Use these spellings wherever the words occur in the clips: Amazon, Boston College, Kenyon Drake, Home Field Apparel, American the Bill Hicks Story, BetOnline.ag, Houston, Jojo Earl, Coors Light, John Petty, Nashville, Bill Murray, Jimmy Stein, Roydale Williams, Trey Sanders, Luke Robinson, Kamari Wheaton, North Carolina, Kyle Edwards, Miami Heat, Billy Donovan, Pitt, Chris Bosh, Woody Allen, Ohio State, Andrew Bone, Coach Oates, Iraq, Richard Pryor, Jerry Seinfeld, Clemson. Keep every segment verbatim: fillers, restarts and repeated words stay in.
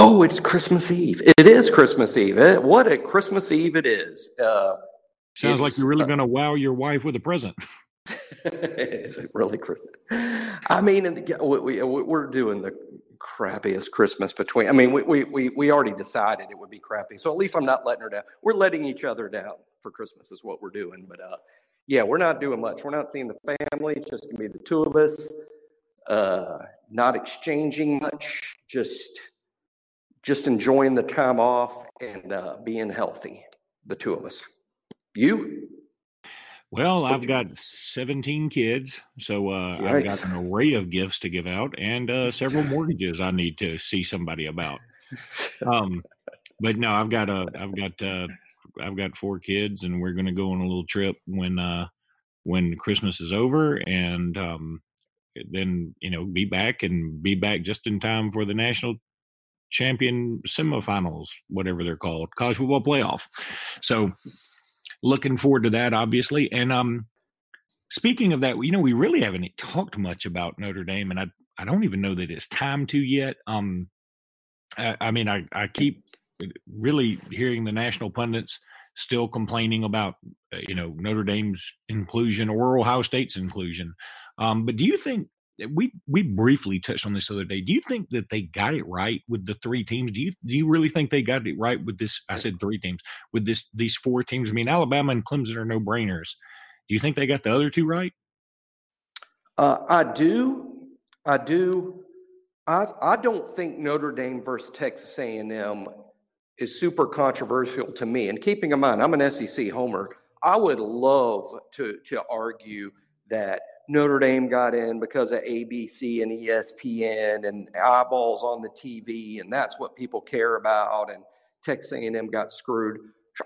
Oh, it's Christmas Eve. It is Christmas Eve. What a Christmas Eve it is. Uh, Sounds like you're really uh, going to wow your wife with a present. Is it really Christmas? I mean, we, we, we're doing the crappiest Christmas between. I mean, we, we, we, we already decided it would be crappy. So at least I'm not letting her down. We're letting each other down for Christmas is what we're doing. But uh, yeah, we're not doing much. We're not seeing the family. It's just gonna be the two of us, uh, not exchanging much, just just enjoying the time off and uh, being healthy, the two of us. You? Well, I've got seventeen kids, so uh, I've got an array of gifts to give out and uh, several mortgages I need to see somebody about. Um, but no, I've got a, I've got uh, I've got four kids, and we're going to go on a little trip when uh, when Christmas is over, and um, then you know be back and be back just in time for the national champion semifinals, whatever they're called, college football playoff. So. Looking forward to that, obviously. And um, speaking of that, you know, we really haven't talked much about Notre Dame, and I I don't even know that it's time to yet. Um, I, I mean, I, I keep really hearing the national pundits still complaining about, you know, Notre Dame's inclusion or Ohio State's inclusion. Um, but do you think – we we briefly touched on this the other day. Do you think that they got it right with the three teams? Do you do you really think they got it right with this? I said three teams with this these four teams. I mean, Alabama and Clemson are no brainers. Do you think they got the other two right? Uh, I do, I do. I I don't think Notre Dame versus Texas A and M is super controversial to me. And keeping in mind, I'm an S E C homer. I would love to to argue that Notre Dame got in because of A B C and E S P N and eyeballs on the T V, and that's what people care about, and Texas A and M got screwed.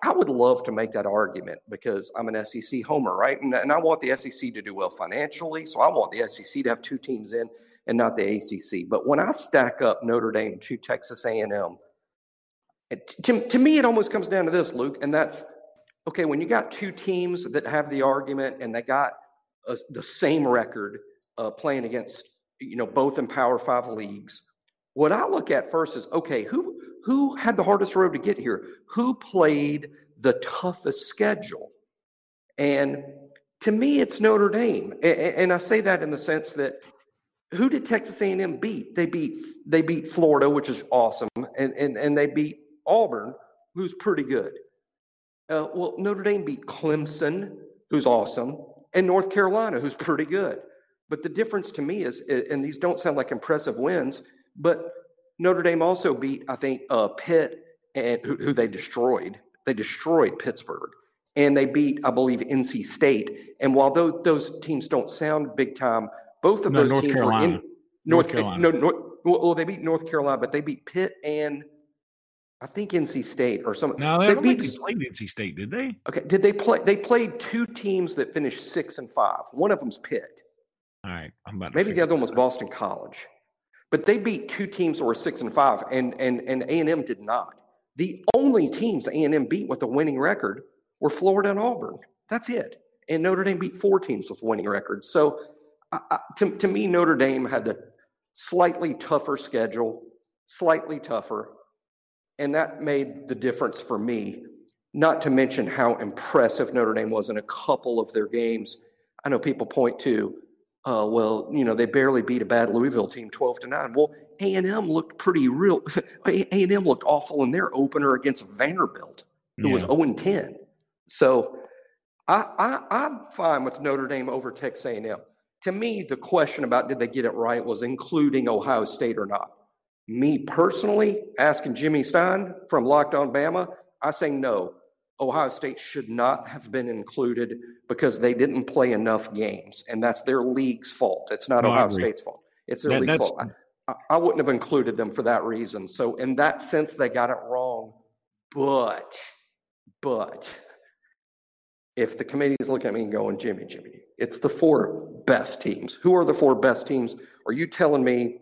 I would love to make that argument because I'm an S E C homer, right? And, and I want the S E C to do well financially, so I want the S E C to have two teams in and not the A C C. But when I stack up Notre Dame to Texas A and M, it, to, to me it almost comes down to this, Luke, and that's, okay, when you got two teams that have the argument and they got Uh, the same record uh, playing against, you know, both in Power Five leagues. What I look at first is, okay, who who had the hardest road to get here? Who played the toughest schedule? And to me, it's Notre Dame. And, and I say that in the sense that who did Texas A and M beat? They beat they beat Florida, which is awesome, and and, and they beat Auburn, who's pretty good. Uh, well, Notre Dame beat Clemson, who's awesome, and North Carolina, who's pretty good. But the difference to me is, and these don't sound like impressive wins, but Notre Dame also beat, I think, uh, Pitt, and who, who they destroyed. They destroyed Pittsburgh. And they beat, I believe, N C State. And while though, those teams don't sound big time, both of no, those North teams Carolina. were in North, North Carolina. No, North, well, they beat North Carolina, but they beat Pitt and I think N C State or something. No, they, they, don't beat, they played N C State, did they? Okay, did they play? They played two teams that finished six and five. One of them's Pitt. All right, I'm about. Maybe to the other one was Boston College, but they beat two teams that were six and five, and and and A and M did not. The only teams A and M beat with a winning record were Florida and Auburn. That's it. And Notre Dame beat four teams with winning records. So, I, I, to to me, Notre Dame had the slightly tougher schedule, slightly tougher. And that made the difference for me, not to mention how impressive Notre Dame was in a couple of their games. I know people point to, uh, well, you know, they barely beat a bad Louisville team twelve to nine. Well, A and M looked pretty real. A and M looked awful in their opener against Vanderbilt, who yeah. was oh and ten. So I, I, I'm fine with Notre Dame over Texas A and M. To me, the question about did they get it right was including Ohio State or not. Me personally, asking Jimmy Stein from Locked on Bama, I say no. Ohio State should not have been included because they didn't play enough games, and that's their league's fault. It's not no, Ohio State's fault. It's their that, league's fault. I, I wouldn't have included them for that reason. So in that sense, they got it wrong. But, but if the committee is looking at me and going, Jimmy, Jimmy, it's the four best teams. Who are the four best teams? Are you telling me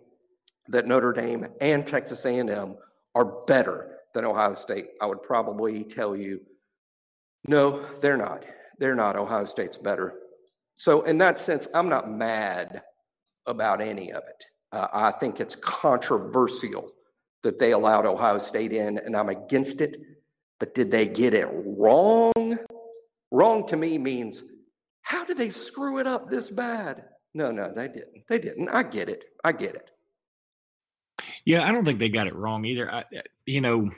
that Notre Dame and Texas A and M are better than Ohio State? I would probably tell you, no, they're not. They're not. Ohio State's better. So in that sense, I'm not mad about any of it. Uh, I think it's controversial that they allowed Ohio State in, and I'm against it. But did they get it wrong? Wrong to me means, how did they screw it up this bad? No, no, they didn't. They didn't. I get it. I get it. Yeah, I don't think they got it wrong either. I, you know,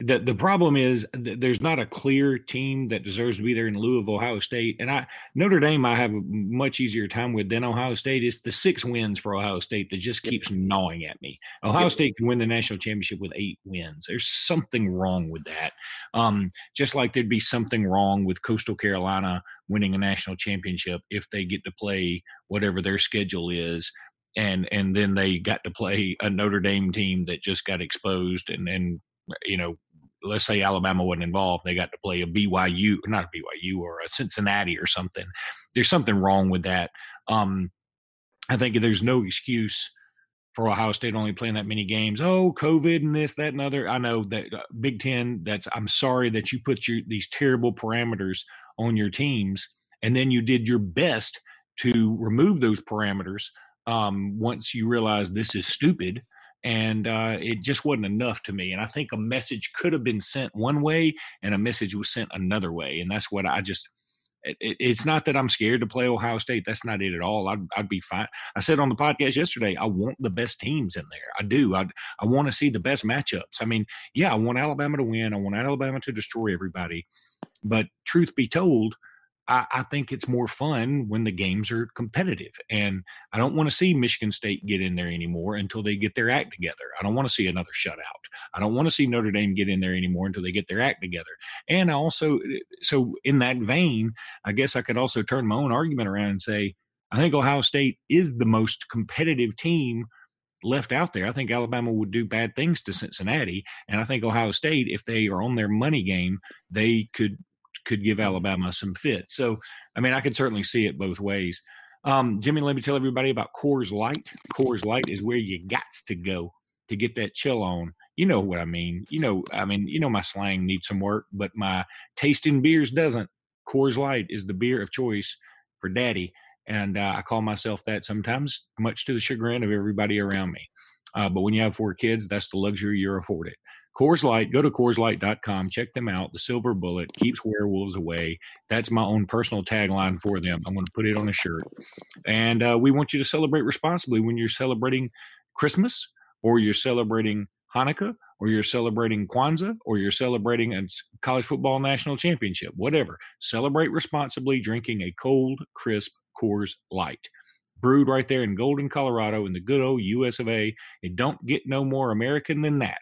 the the problem is th- there's not a clear team that deserves to be there in lieu of Ohio State. And I Notre Dame I have a much easier time with than Ohio State. It's the six wins for Ohio State that just keeps gnawing at me. Ohio State can win the national championship with eight wins. There's something wrong with that. Um, just like there'd be something wrong with Coastal Carolina winning a national championship if they get to play whatever their schedule is. And and then they got to play a Notre Dame team that just got exposed. And, and you know, let's say Alabama wasn't involved. They got to play a B Y U, not a B Y U, or a Cincinnati or something. There's something wrong with that. Um, I think there's no excuse for Ohio State only playing that many games. Oh, COVID and this, that, and other. I know that uh, Big Ten, that's I'm sorry that you put your these terrible parameters on your teams, and then you did your best to remove those parameters Um, once you realize this is stupid, and uh, it just wasn't enough to me. And I think a message could have been sent one way and a message was sent another way. And that's what I just, it, it's not that I'm scared to play Ohio State. That's not it at all. I'd, I'd be fine. I said on the podcast yesterday, I want the best teams in there. I do. I, I want to see the best matchups. I mean, yeah, I want Alabama to win. I want Alabama to destroy everybody. But truth be told, I, I think it's more fun when the games are competitive, and I don't want to see Michigan State get in there anymore until they get their act together. I don't want to see another shutout. I don't want to see Notre Dame get in there anymore until they get their act together. And I also, so in that vein, I guess I could also turn my own argument around and say, I think Ohio State is the most competitive team left out there. I think Alabama would do bad things to Cincinnati. And I think Ohio State, if they are on their money game, they could, could give Alabama some fit. So, I mean, I could certainly see it both ways. Um, Jimmy, let me tell everybody about Coors Light. Coors Light is where you got to go to get that chill on. You know what I mean. You know, I mean, you know my slang needs some work, but my taste in beers doesn't. Coors Light is the beer of choice for daddy, and uh, I call myself that sometimes, much to the chagrin of everybody around me. Uh, but when you have four kids, that's the luxury you're afforded. Coors Light, go to Coors Light dot com. Check them out. The Silver Bullet keeps werewolves away. That's my own personal tagline for them. I'm going to put it on a shirt. And uh, we want you to celebrate responsibly when you're celebrating Christmas, or you're celebrating Hanukkah, or you're celebrating Kwanzaa, or you're celebrating a college football national championship, whatever. Celebrate responsibly drinking a cold, crisp Coors Light. Brewed right there in Golden, Colorado, in the good old U S of A. It don't get no more American than that.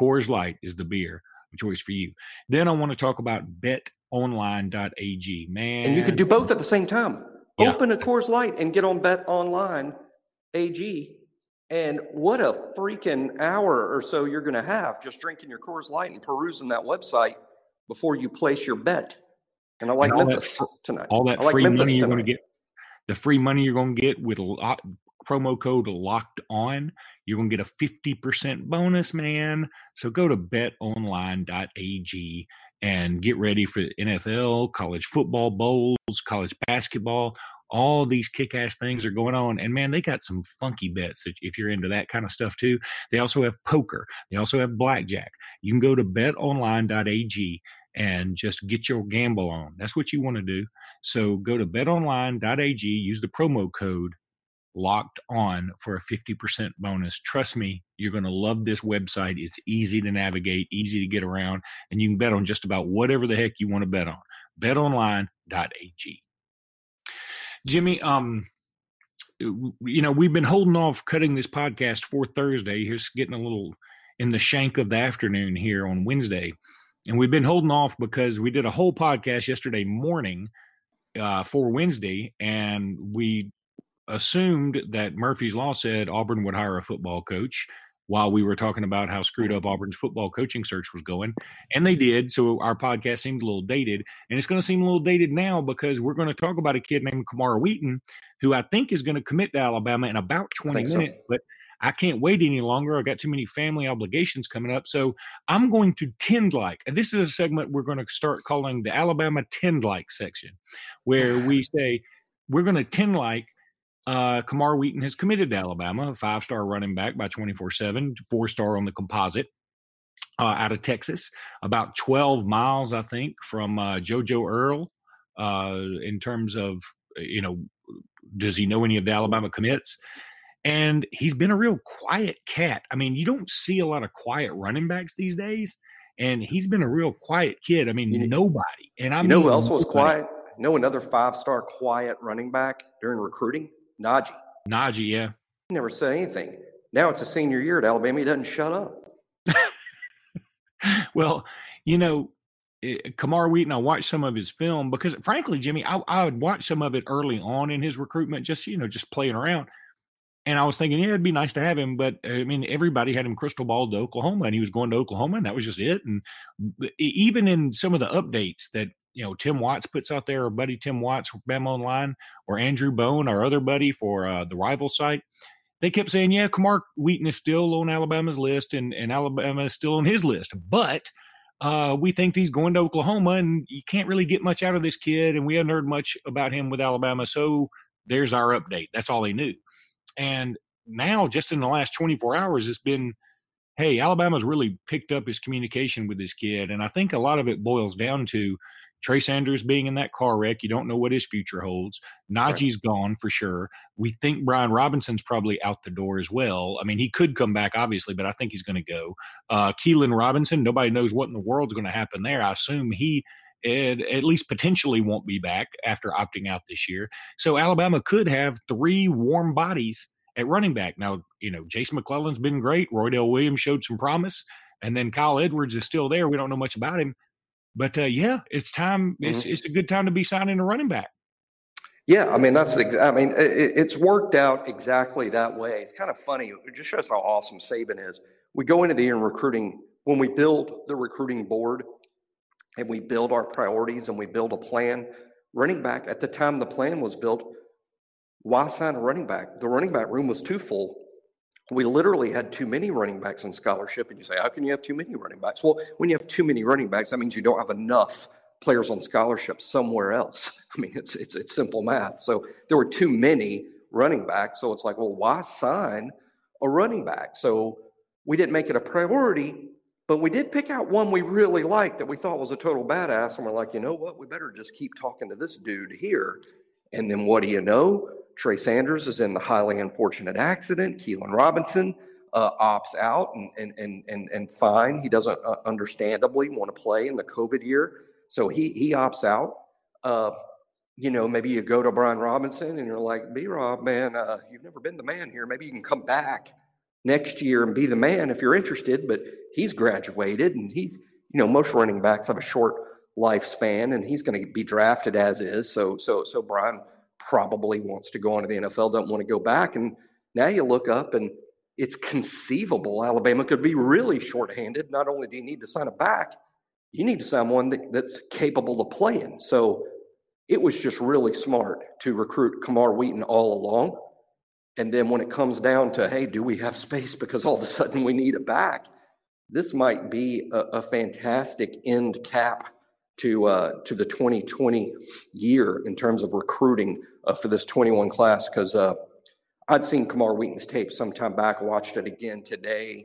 Coors Light is the beer of choice for you. Then I want to talk about bet online dot a g, man. And you could do both at the same time. Yeah. Open a Coors Light and get on bet online dot a g. And what a freaking hour or so you're going to have just drinking your Coors Light and perusing that website before you place your bet. And I like and all Memphis that, tonight. All that I like free Memphis money you're tonight. going to get. The free money you're going to get with a lot, promo code locked on. You're going to get a fifty percent bonus, man. So go to bet online dot a g and get ready for the N F L, college football bowls, college basketball. All these kick-ass things are going on. And, man, they got some funky bets if you're into that kind of stuff, too. They also have poker. They also have blackjack. You can go to bet online dot a g and just get your gamble on. That's what you want to do. So go to bet online dot a g. Use the promo code locked on for a fifty percent bonus. Trust me, you're going to love this website. It's easy to navigate, easy to get around, and you can bet on just about whatever the heck you want to bet on. bet online dot a g. Jimmy, um, you know, we've been holding off cutting this podcast for Thursday. Here's getting a little in the shank of the afternoon here on Wednesday. And we've been holding off because we did a whole podcast yesterday morning uh, for Wednesday, and we assumed that Murphy's Law said Auburn would hire a football coach. while we were talking about how screwed up Auburn's football coaching search was going, and they did. So our podcast seemed a little dated, and it's going to seem a little dated now because we're going to talk about a kid named Kamari Wheaton, who I think is going to commit to Alabama in about twenty minutes, so. But I can't wait any longer. I've got too many family obligations coming up. So I'm going to tend like, and this is a segment we're going to start calling the Alabama tend like section, where we say we're going to tend like uh, Kamari Wheaton has committed to Alabama, a five-star running back by twenty-four seven, four-star on the composite uh, out of Texas, about twelve miles, I think, from uh, JoJo Earl uh, in terms of, you know, does he know any of the Alabama commits? And he's been a real quiet cat. I mean, you don't see a lot of quiet running backs these days, and he's been a real quiet kid. I mean, nobody. And I you mean, know who else nobody. was quiet? Know another five-star quiet running back during recruiting? Najee. Najee, yeah. He never said anything. Now it's a senior year at Alabama. He doesn't shut up. Well, you know, Kamari Wheaton, I watched some of his film because, frankly, Jimmy, I, I would watch some of it early on in his recruitment, just, you know, just playing around. And I was thinking, yeah, it'd be nice to have him. But, I mean, everybody had him crystal balled to Oklahoma, and he was going to Oklahoma, and that was just it. And even in some of the updates that, you know, Tim Watts puts out there, or buddy Tim Watts from Bama Online, or Andrew Bone, our other buddy for uh, the rival site, they kept saying, yeah, Kamari Wheaton is still on Alabama's list, and, and Alabama is still on his list. But uh, we think he's going to Oklahoma, and you can't really get much out of this kid, and we haven't heard much about him with Alabama. So there's our update. That's all they knew. And now, just in the last twenty-four hours, it's been, hey, Alabama's really picked up his communication with this kid. And I think a lot of it boils down to Trey Sanders being in that car wreck. You don't know what his future holds. Najee's right. gone for sure. We think Brian Robinson's probably out the door as well. I mean, he could come back, obviously, but I think he's going to go. Uh, Keelan Robinson, nobody knows what in the world's going to happen there. I assume he – It at least potentially won't be back after opting out this year. So Alabama could have three warm bodies at running back. Now, you know, Jason McClellan's been great. Roydale Williams showed some promise. And then Kyle Edwards is still there. We don't know much about him. But, uh, yeah, it's time. It's, mm-hmm. it's a good time to be signing a running back. Yeah, I mean, that's ex- – I mean, it, it's worked out exactly that way. It's kind of funny. It just shows how awesome Saban is. We go into the year in recruiting – when we build the recruiting board – and we build our priorities and we build a plan. Running back, at the time the plan was built, why sign a running back? The running back room was too full. We literally had too many running backs on scholarship. And you say, how can you have too many running backs? Well, when you have too many running backs, that means you don't have enough players on scholarship somewhere else. I mean, it's it's it's simple math. So there were too many running backs. So it's like, well, why sign a running back? So we didn't make it a priority. But we did pick out one we really liked that we thought was a total badass. And we're like, you know what? We better just keep talking to this dude here. And then what do you know? Trey Sanders is in the highly unfortunate accident. Keelan Robinson uh, opts out and, and, and, and, and fine. He doesn't uh, understandably want to play in the COVID year. So he, he opts out. Uh, you know, maybe you go to Brian Robinson and you're like, B-Rob, man, uh, you've never been the man here. Maybe you can come back next year and be the man if you're interested, but he's graduated and he's, you know, most running backs have a short lifespan and he's going to be drafted as is. So, so, so Brian probably wants to go on to the N F L, doesn't want to go back. And now you look up and it's conceivable Alabama could be really shorthanded. Not only do you need to sign a back, you need to sign one that, that's capable of playing. So it was just really smart to recruit Kamari Wheaton all along. And then when it comes down to, hey, do we have space because all of a sudden we need a back, this might be a, a fantastic end cap to uh, to the twenty twenty year in terms of recruiting uh, for this twenty-one class. Because uh, I'd seen Kamari Wheaton's tape sometime back, watched it again today.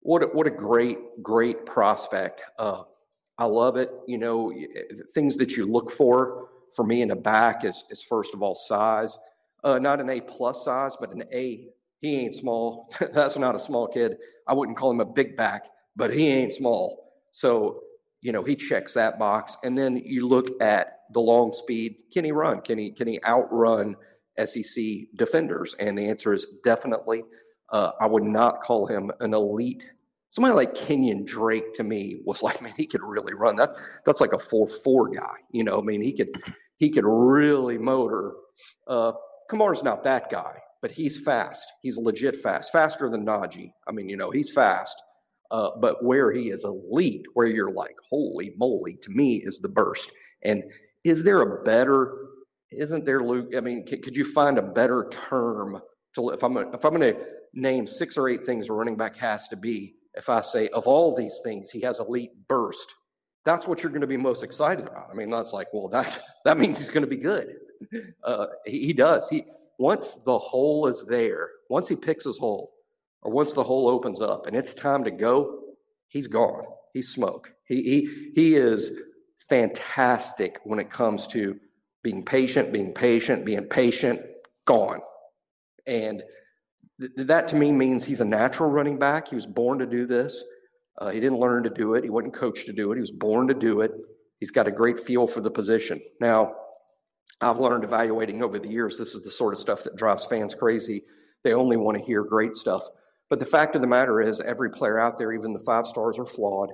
What a, what a great, great prospect. Uh, I love it. You know, things that you look for, for me in a back is, is first of all, size. Uh, not an A-plus size, but an A. He ain't small. That's not a small kid. I wouldn't call him a big back, but he ain't small. So, you know, he checks that box. And then you look at the long speed. Can he run? Can he can he outrun S E C defenders? And the answer is definitely. Uh, I would not call him an elite. Somebody like Kenyon Drake to me was like, man, he could really run. That, that's like a four four guy. You know, I mean, he could, he could really motor. Uh Kamari's not that guy, but he's fast. He's legit fast, faster than Najee. I mean, you know, he's fast. Uh, but where he is elite, where you're like, holy moly, to me is the burst. And is there a better, isn't there, Luke? I mean, c- could you find a better term to, if I'm gonna, if I'm going to name six or eight things a running back has to be, if I say of all these things, he has elite burst, that's what you're going to be most excited about. I mean, that's like, well, that's, that means he's going to be good. Uh, he, he does. He, once the hole is there, once he picks his hole, or once the hole opens up and it's time to go, he's gone. He's smoke. He he he is fantastic when it comes to being patient, being patient, being patient, gone. And th- that to me means he's a natural running back. He was born to do this. Uh, he didn't learn to do it. He wasn't coached to do it. He was born to do it. He's got a great feel for the position. Now, I've learned evaluating over the years, this is the sort of stuff that drives fans crazy. They only want to hear great stuff. But the fact of the matter is every player out there, even the five stars, are flawed,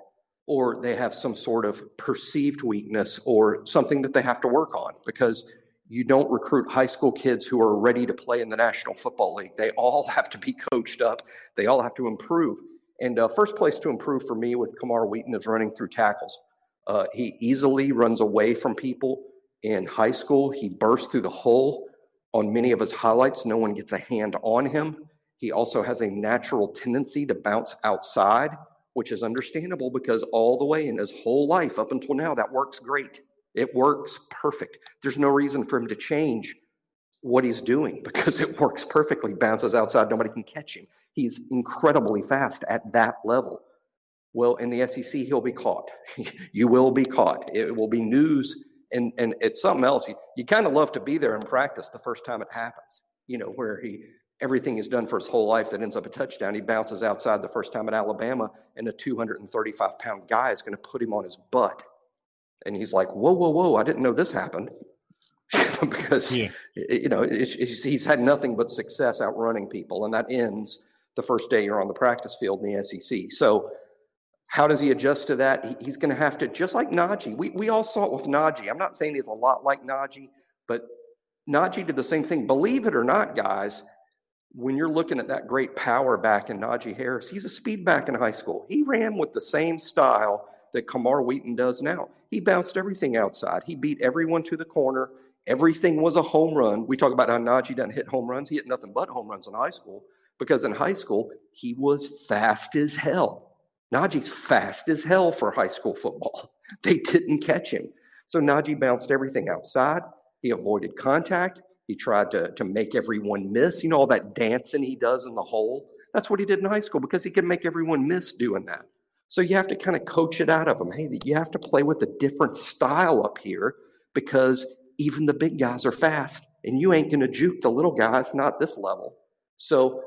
or they have some sort of perceived weakness or something that they have to work on, because you don't recruit high school kids who are ready to play in the National Football League. They all have to be coached up. They all have to improve. And uh, first place to improve for me with Kamari Wheaton is running through tackles. Uh, he easily runs away from people in high school. He bursts through the hole. On many of his highlights, no one gets a hand on him. He also has a natural tendency to bounce outside, which is understandable because all the way in his whole life up until now, that works great. It works perfect. There's no reason for him to change what he's doing because it works perfectly. Bounces outside, nobody can catch him. He's incredibly fast at that level. Well, in the S E C, he'll be caught. You will be caught. It will be news. And and it's something else. You, you kind of love to be there in practice the first time it happens, you know, where he everything he's done for his whole life that ends up a touchdown. He bounces outside the first time at Alabama, and a two hundred thirty-five pound guy is going to put him on his butt. And he's like, whoa, whoa, whoa, I didn't know this happened. Because, yeah. you know, it's, it's, he's had nothing but success outrunning people, and that ends the first day you're on the practice field in the S E C. So, how does he adjust to that? He's going to have to, just like Najee. We we all saw it with Najee. I'm not saying he's a lot like Najee, but Najee did the same thing. Believe it or not, guys, when you're looking at that great power back in Najee Harris, he's a speed back in high school. He ran with the same style that Kamari Wheaton does now. He bounced everything outside. He beat everyone to the corner. Everything was a home run. We talk about how Najee doesn't hit home runs. He hit nothing but home runs in high school because in high school, he was fast as hell. Najee's fast as hell for high school football. They didn't catch him. So Najee bounced everything outside. He avoided contact. He tried to, to make everyone miss. You know, all that dancing he does in the hole. That's what he did in high school because he could make everyone miss doing that. So you have to kind of coach it out of him. Hey, you have to play with a different style up here because even the big guys are fast, and you ain't going to juke the little guys, not this level. So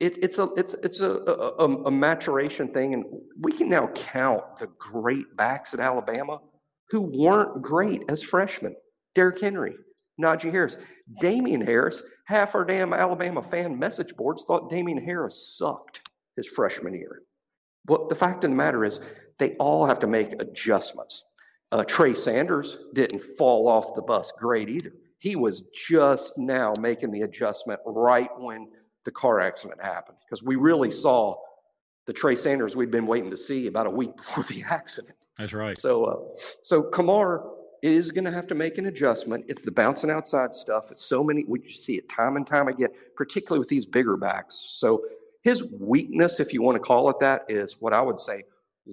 It, it's a it's it's a, a, a maturation thing, and we can now count the great backs at Alabama who weren't great as freshmen. Derrick Henry, Najee Harris, Damian Harris. Half our damn Alabama fan message boards thought Damian Harris sucked his freshman year. But the fact of the matter is they all have to make adjustments. Uh, Trey Sanders didn't fall off the bus great either. He was just now making the adjustment right when the car accident happened, because we really saw the Trey Sanders we'd been waiting to see about a week before the accident. That's right. So, uh, so Kamar is going to have to make an adjustment. It's the bouncing outside stuff. It's so many, we see it time and time again, particularly with these bigger backs. So his weakness, if you want to call it that, is what I would say,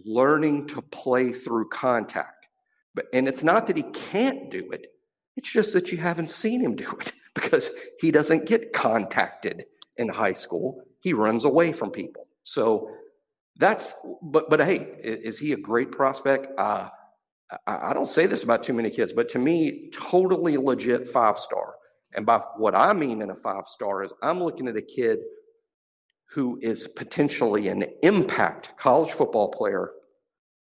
learning to play through contact. But, and it's not that he can't do it. It's just that you haven't seen him do it because he doesn't get contacted in high school. He runs away from people. So that's, but but hey, is he a great prospect? Uh, I, I don't say this about too many kids, but to me, totally legit five-star. And by what I mean in a five-star is I'm looking at a kid who is potentially an impact college football player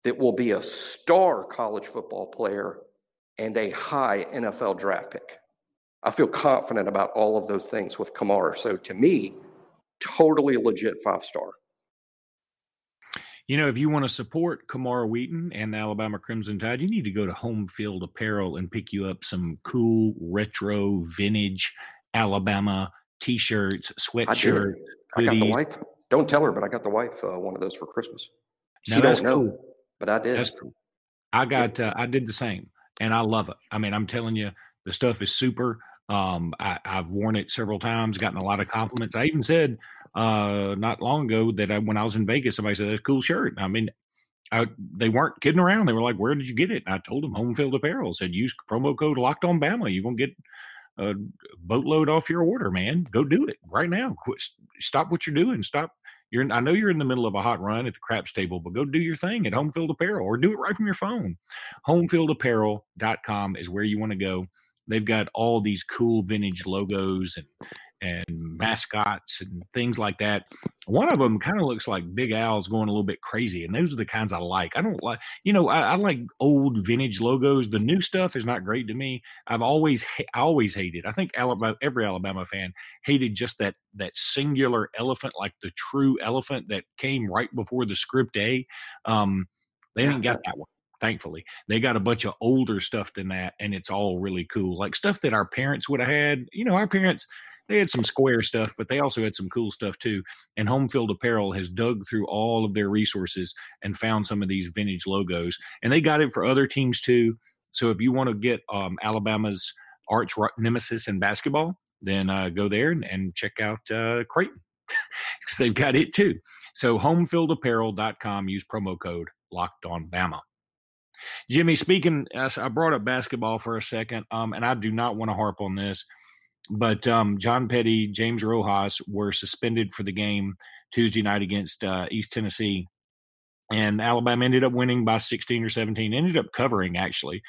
that will be a star college football player and a high N F L draft pick. I feel confident about all of those things with Kamar. So to me, totally legit five-star. You know, if you want to support Kamari Wheaton and the Alabama Crimson Tide, you need to go to Home Field Apparel and pick you up some cool retro vintage Alabama T-shirts, sweatshirts, I, I got the wife. Don't tell her, but I got the wife uh, one of those for Christmas. She don't know, cool. But I did. That's cool. I got. Uh, I did the same, and I love it. I mean, I'm telling you, the stuff is super. Um, I, I've worn it several times, gotten a lot of compliments. I even said uh, not long ago that I, when I was in Vegas, somebody said, that's a cool shirt. I mean, I, they weren't kidding around. They were like, where did you get it? And I told them Home Field Apparel. Said, use promo code Locked On Bama. You're going to get a boatload off your order, man. Go do it right now. Quit, stop what you're doing. Stop. You're in, I know you're in the middle of a hot run at the craps table, but go do your thing at Home Field Apparel or do it right from your phone. home field apparel dot com is where you want to go. They've got all these cool vintage logos and and mascots and things like that. One of them kind of looks like Big Al's going a little bit crazy, and those are the kinds I like. I don't like, you know, I, I like old vintage logos. The new stuff is not great to me. I've always, I always hated. I think Alabama, every Alabama fan hated just that that singular elephant, like the true elephant that came right before the script A. Um, they didn't get that one. Thankfully, they got a bunch of older stuff than that, and it's all really cool. Like stuff that our parents would have had. You know, our parents, they had some square stuff, but they also had some cool stuff too. And Home Field Apparel has dug through all of their resources and found some of these vintage logos. And they got it for other teams too. So if you want to get um, Alabama's arch nemesis in basketball, then uh, go there and, and check out uh, Creighton because they've got it too. So home field apparel dot com, use promo code Locked On Bama. Jimmy, speaking, I brought up basketball for a second, um, and I do not want to harp on this, but um, John Petty, James Rojas were suspended for the game Tuesday night against uh, East Tennessee, and Alabama ended up winning by sixteen or seventeen, ended up covering actually,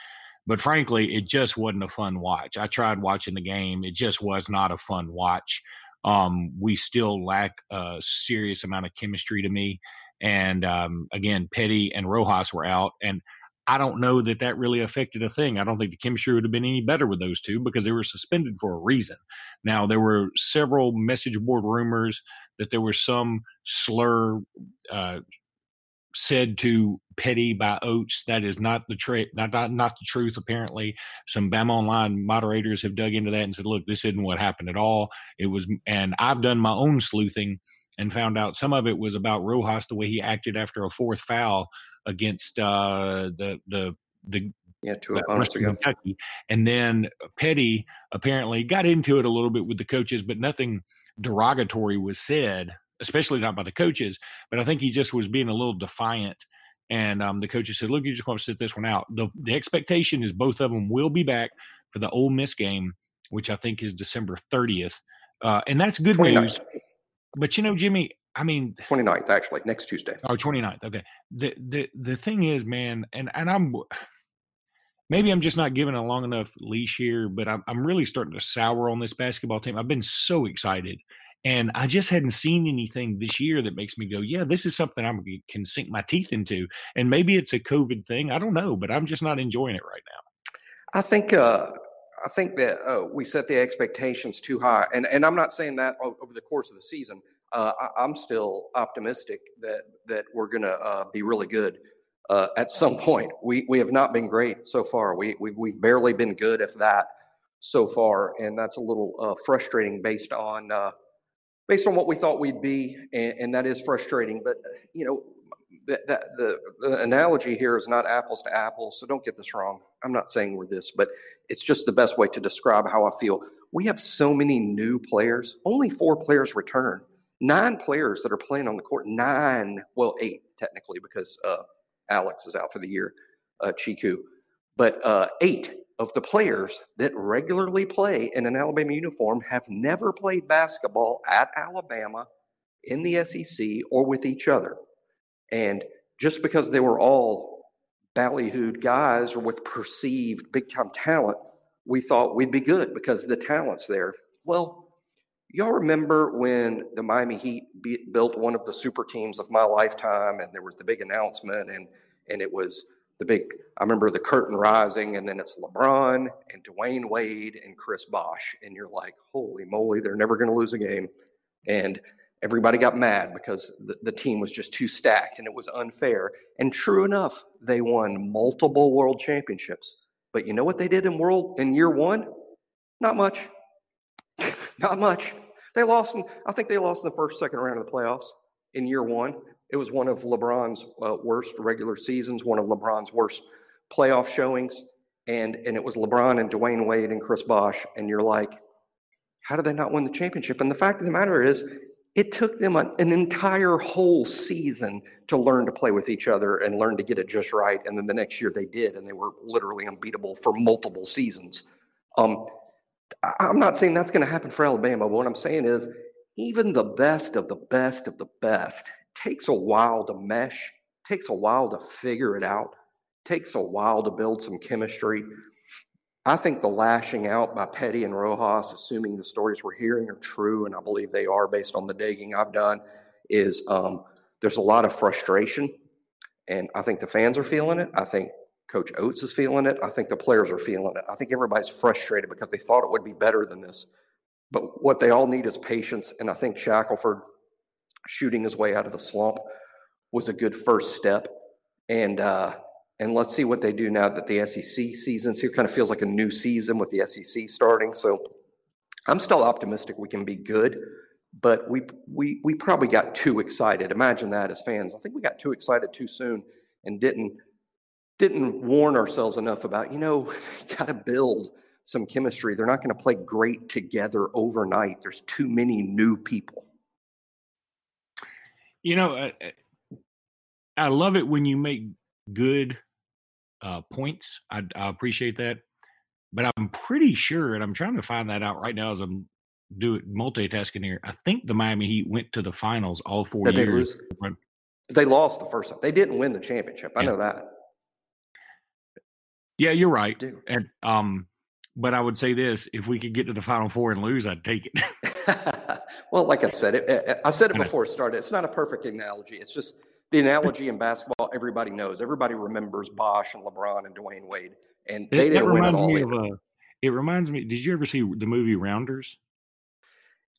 but frankly, it just wasn't a fun watch. I tried watching the game. It just was not a fun watch. Um, we still lack a serious amount of chemistry to me, and um, again, Petty and Rojas were out, and I don't know that that really affected a thing. I don't think the chemistry would have been any better with those two because they were suspended for a reason. Now, there were several message board rumors that there was some slur uh, said to Petty by Oates. That is not the tra- not, not, not the truth, apparently. Some Bama Online moderators have dug into that and said, look, this isn't what happened at all. It was, and I've done my own sleuthing and found out some of it was about Rojas, the way he acted after a fourth foul against uh, the the the yeah, two opponents ago. Kentucky. And then Petty apparently got into it a little bit with the coaches, but nothing derogatory was said, especially not by the coaches. But I think he just was being a little defiant, and um, the coaches said, "Look, you just want to sit this one out." The, the expectation is both of them will be back for the Ole Miss game, which I think is December thirtieth, uh, and that's good twenty-ninth. News. But you know, Jimmy. I mean, twenty-ninth, actually, next Tuesday. Oh, twenty-ninth. Okay. The the the thing is, man, and, and I'm maybe I'm just not given a long enough leash here, but I'm I'm really starting to sour on this basketball team. I've been so excited, and I just hadn't seen anything this year that makes me go, yeah, this is something I can sink my teeth into. And maybe it's a COVID thing. I don't know, but I'm just not enjoying it right now. I think. Uh... I think that uh, we set the expectations too high, and and I'm not saying that over the course of the season. Uh, I, I'm still optimistic that that we're going to uh, be really good uh, at some point. We we have not been great so far. We we've, we've barely been good, if that, so far, and that's a little uh, frustrating based on uh, based on what we thought we'd be, and, and that is frustrating. But you know, the, the the analogy here is not apples to apples, so don't get this wrong. I'm not saying we're this, but it's just the best way to describe how I feel. We have so many new players. Only four players return. Nine players that are playing on the court. Nine, well, eight technically because uh, Alex is out for the year, uh, Chiku. But uh, eight of the players that regularly play in an Alabama uniform have never played basketball at Alabama in the S E C or with each other. And just because they were all ballyhooed guys or with perceived big-time talent, we thought we'd be good because the talent's there. Well, y'all remember when the Miami Heat be, built one of the super teams of my lifetime, and there was the big announcement, and and it was the big – I remember the curtain rising, and then it's LeBron and Dwayne Wade and Chris Bosh, and you're like, holy moly, they're never going to lose a game. And everybody got mad because the, the team was just too stacked and it was unfair. And true enough, they won multiple world championships. But you know what they did in world in year one? Not much. Not much. They lost in, I think they lost in the first, second round of the playoffs in year one. It was one of LeBron's uh, worst regular seasons, one of LeBron's worst playoff showings. And and it was LeBron and Dwayne Wade and Chris Bosh. And you're like, how did they not win the championship? And the fact of the matter is, it took them an, an entire whole season to learn to play with each other and learn to get it just right. And then the next year they did, and they were literally unbeatable for multiple seasons. Um, I'm not saying that's going to happen for Alabama, but what I'm saying is even the best of the best of the best takes a while to mesh, takes a while to figure it out, takes a while to build some chemistry. I think the lashing out by Petty and Rojas, assuming the stories we're hearing are true, and I believe they are based on the digging I've done, is um, there's a lot of frustration, and I think the fans are feeling it. I think Coach Oates is feeling it. I think the players are feeling it. I think everybody's frustrated because they thought it would be better than this. But what they all need is patience, and I think Shackelford shooting his way out of the slump was a good first step. And uh, and let's see what they do now that the S E C season's here. Kind of feels like a new season with the S E C starting. So I'm still optimistic we can be good, but we we we probably got too excited. Imagine that as fans. I think we got too excited too soon and didn't didn't warn ourselves enough about, you know, got to build some chemistry. They're not going to play great together overnight. There's too many new people. You know, I, I love it when you make good uh, points. I, I appreciate that. But I'm pretty sure, and I'm trying to find that out right now as I'm doing multitasking here, I think the Miami Heat went to the finals all four Did years. They, lose? They lost the first time. They didn't win the championship. I yeah. know that. Yeah, you're right. And um, but I would say this: if we could get to the Final Four and lose, I'd take it. Well, like I said, it, I said it before it started. It's not a perfect analogy. It's just the analogy in basketball. Everybody knows. Everybody remembers Bosh and LeBron and Dwayne Wade, and they it, didn't win at all. Me of a, it reminds me. Did you ever see the movie Rounders?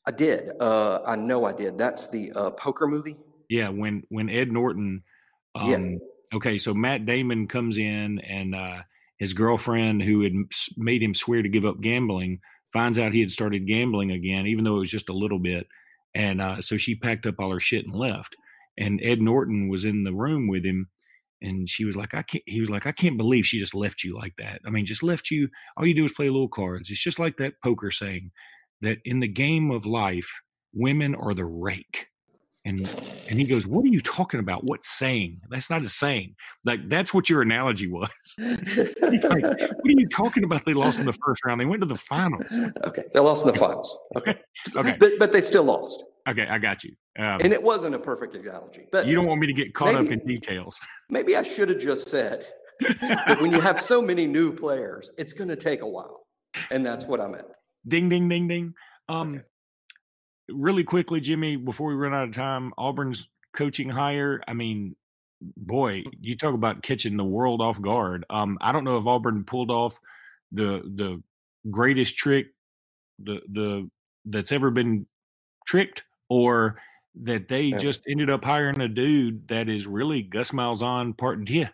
I did. Uh, I know I did. That's the uh, poker movie. Yeah, when when Ed Norton. Um, yeah. Okay, so Matt Damon comes in and. Uh, His girlfriend, who had made him swear to give up gambling, finds out he had started gambling again, even though it was just a little bit. And uh, so she packed up all her shit and left. And Ed Norton was in the room with him, and she was like, "I can't." He was like, "I can't believe she just left you like that. I mean, just left you. All you do is play little cards. It's just like that poker saying that in the game of life, women are the rake." And and he goes, "What are you talking about? What saying? That's not a saying. Like, that's what your analogy was." Like, what are you talking about? They lost in the first round. They went to the finals. Okay, they lost in the finals. Okay, okay, but, but they still lost. Okay, I got you. Um, and it wasn't a perfect analogy. But you don't want me to get caught maybe, up in details. Maybe I should have just said that when you have so many new players, it's going to take a while, and that's what I meant. Ding, ding, ding, ding. Um, okay. Really quickly, Jimmy, before we run out of time, Auburn's coaching hire. I mean, boy, you talk about catching the world off guard. Um, I don't know if Auburn pulled off the the greatest trick the the that's ever been tricked, or that they yeah. just ended up hiring a dude that is really Gus Malzahn part Dieu.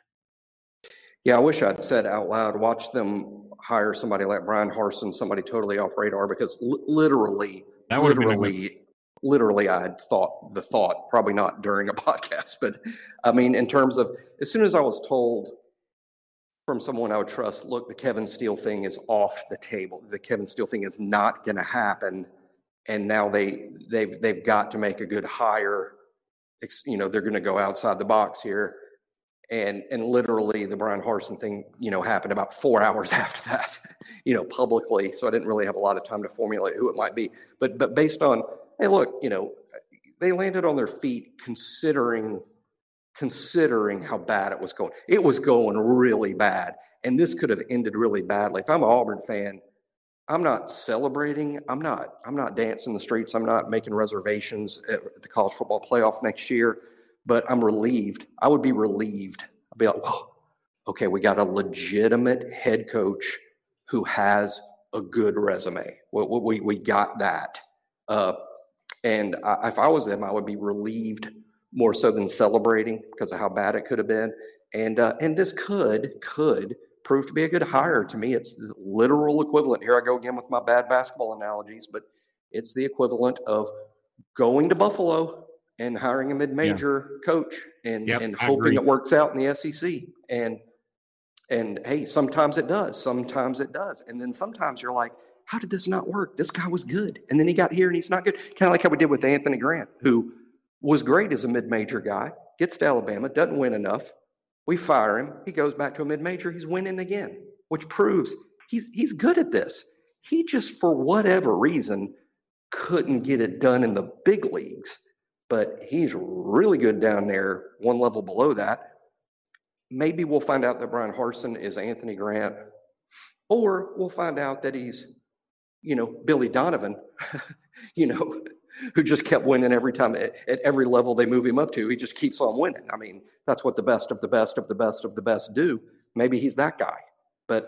Yeah, I wish I'd said out loud, watch them hire somebody like Brian Harsin, somebody totally off radar, because l- literally. That literally, literally, I had thought the thought, probably not during a podcast, but I mean, in terms of as soon as I was told from someone I would trust, look, the Kevin Steele thing is off the table. The Kevin Steele thing is not going to happen. And now they, they've, they've got to make a good hire. You know, they're going to go outside the box here. And and literally the Brian Harsin thing, you know, happened about four hours after that, you know, publicly. So I didn't really have a lot of time to formulate who it might be. But but based on, hey, look, you know, they landed on their feet considering considering how bad it was going. It was going really bad. And this could have ended really badly. If I'm an Auburn fan, I'm not celebrating. I'm not I'm not dancing the streets. I'm not making reservations at the college football playoff next year. But I'm relieved. I would be relieved. I'd be like, "Whoa, okay, we got a legitimate head coach who has a good resume. We we, we got that." Uh, and I, if I was them, I would be relieved more so than celebrating because of how bad it could have been. And uh, and this could could prove to be a good hire to me. It's the literal equivalent. Here I go again with my bad basketball analogies, but It's the equivalent of going to Buffalo and hiring a mid-major yeah. coach and, yep, and hoping it works out in the S E C. And, and hey, sometimes it does. Sometimes it does. And then sometimes you're like, how did this not work? This guy was good. And then he got here and he's not good. Kind of like how we did with Anthony Grant, who was great as a mid-major guy, gets to Alabama, doesn't win enough. We fire him. He goes back to a mid-major. He's winning again, which proves he's he's good at this. He just, for whatever reason, couldn't get it done in the big leagues. But he's really good down there, one level below that. Maybe we'll find out that Brian Harsin is Anthony Grant, or we'll find out that he's, you know, Billy Donovan, you know, who just kept winning every time at, at every level they move him up to. He just keeps on winning. I mean, that's what the best of the best of the best of the best do. Maybe he's that guy, but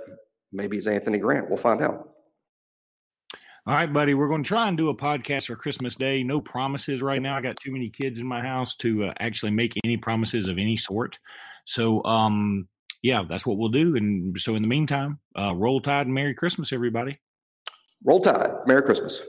maybe he's Anthony Grant. We'll find out. All right, buddy, we're going to try and do a podcast for Christmas Day. No promises right now. I got too many kids in my house to uh, actually make any promises of any sort. So, um, yeah, that's what we'll do. And so in the meantime, uh, Roll Tide and Merry Christmas, everybody. Roll Tide. Merry Christmas.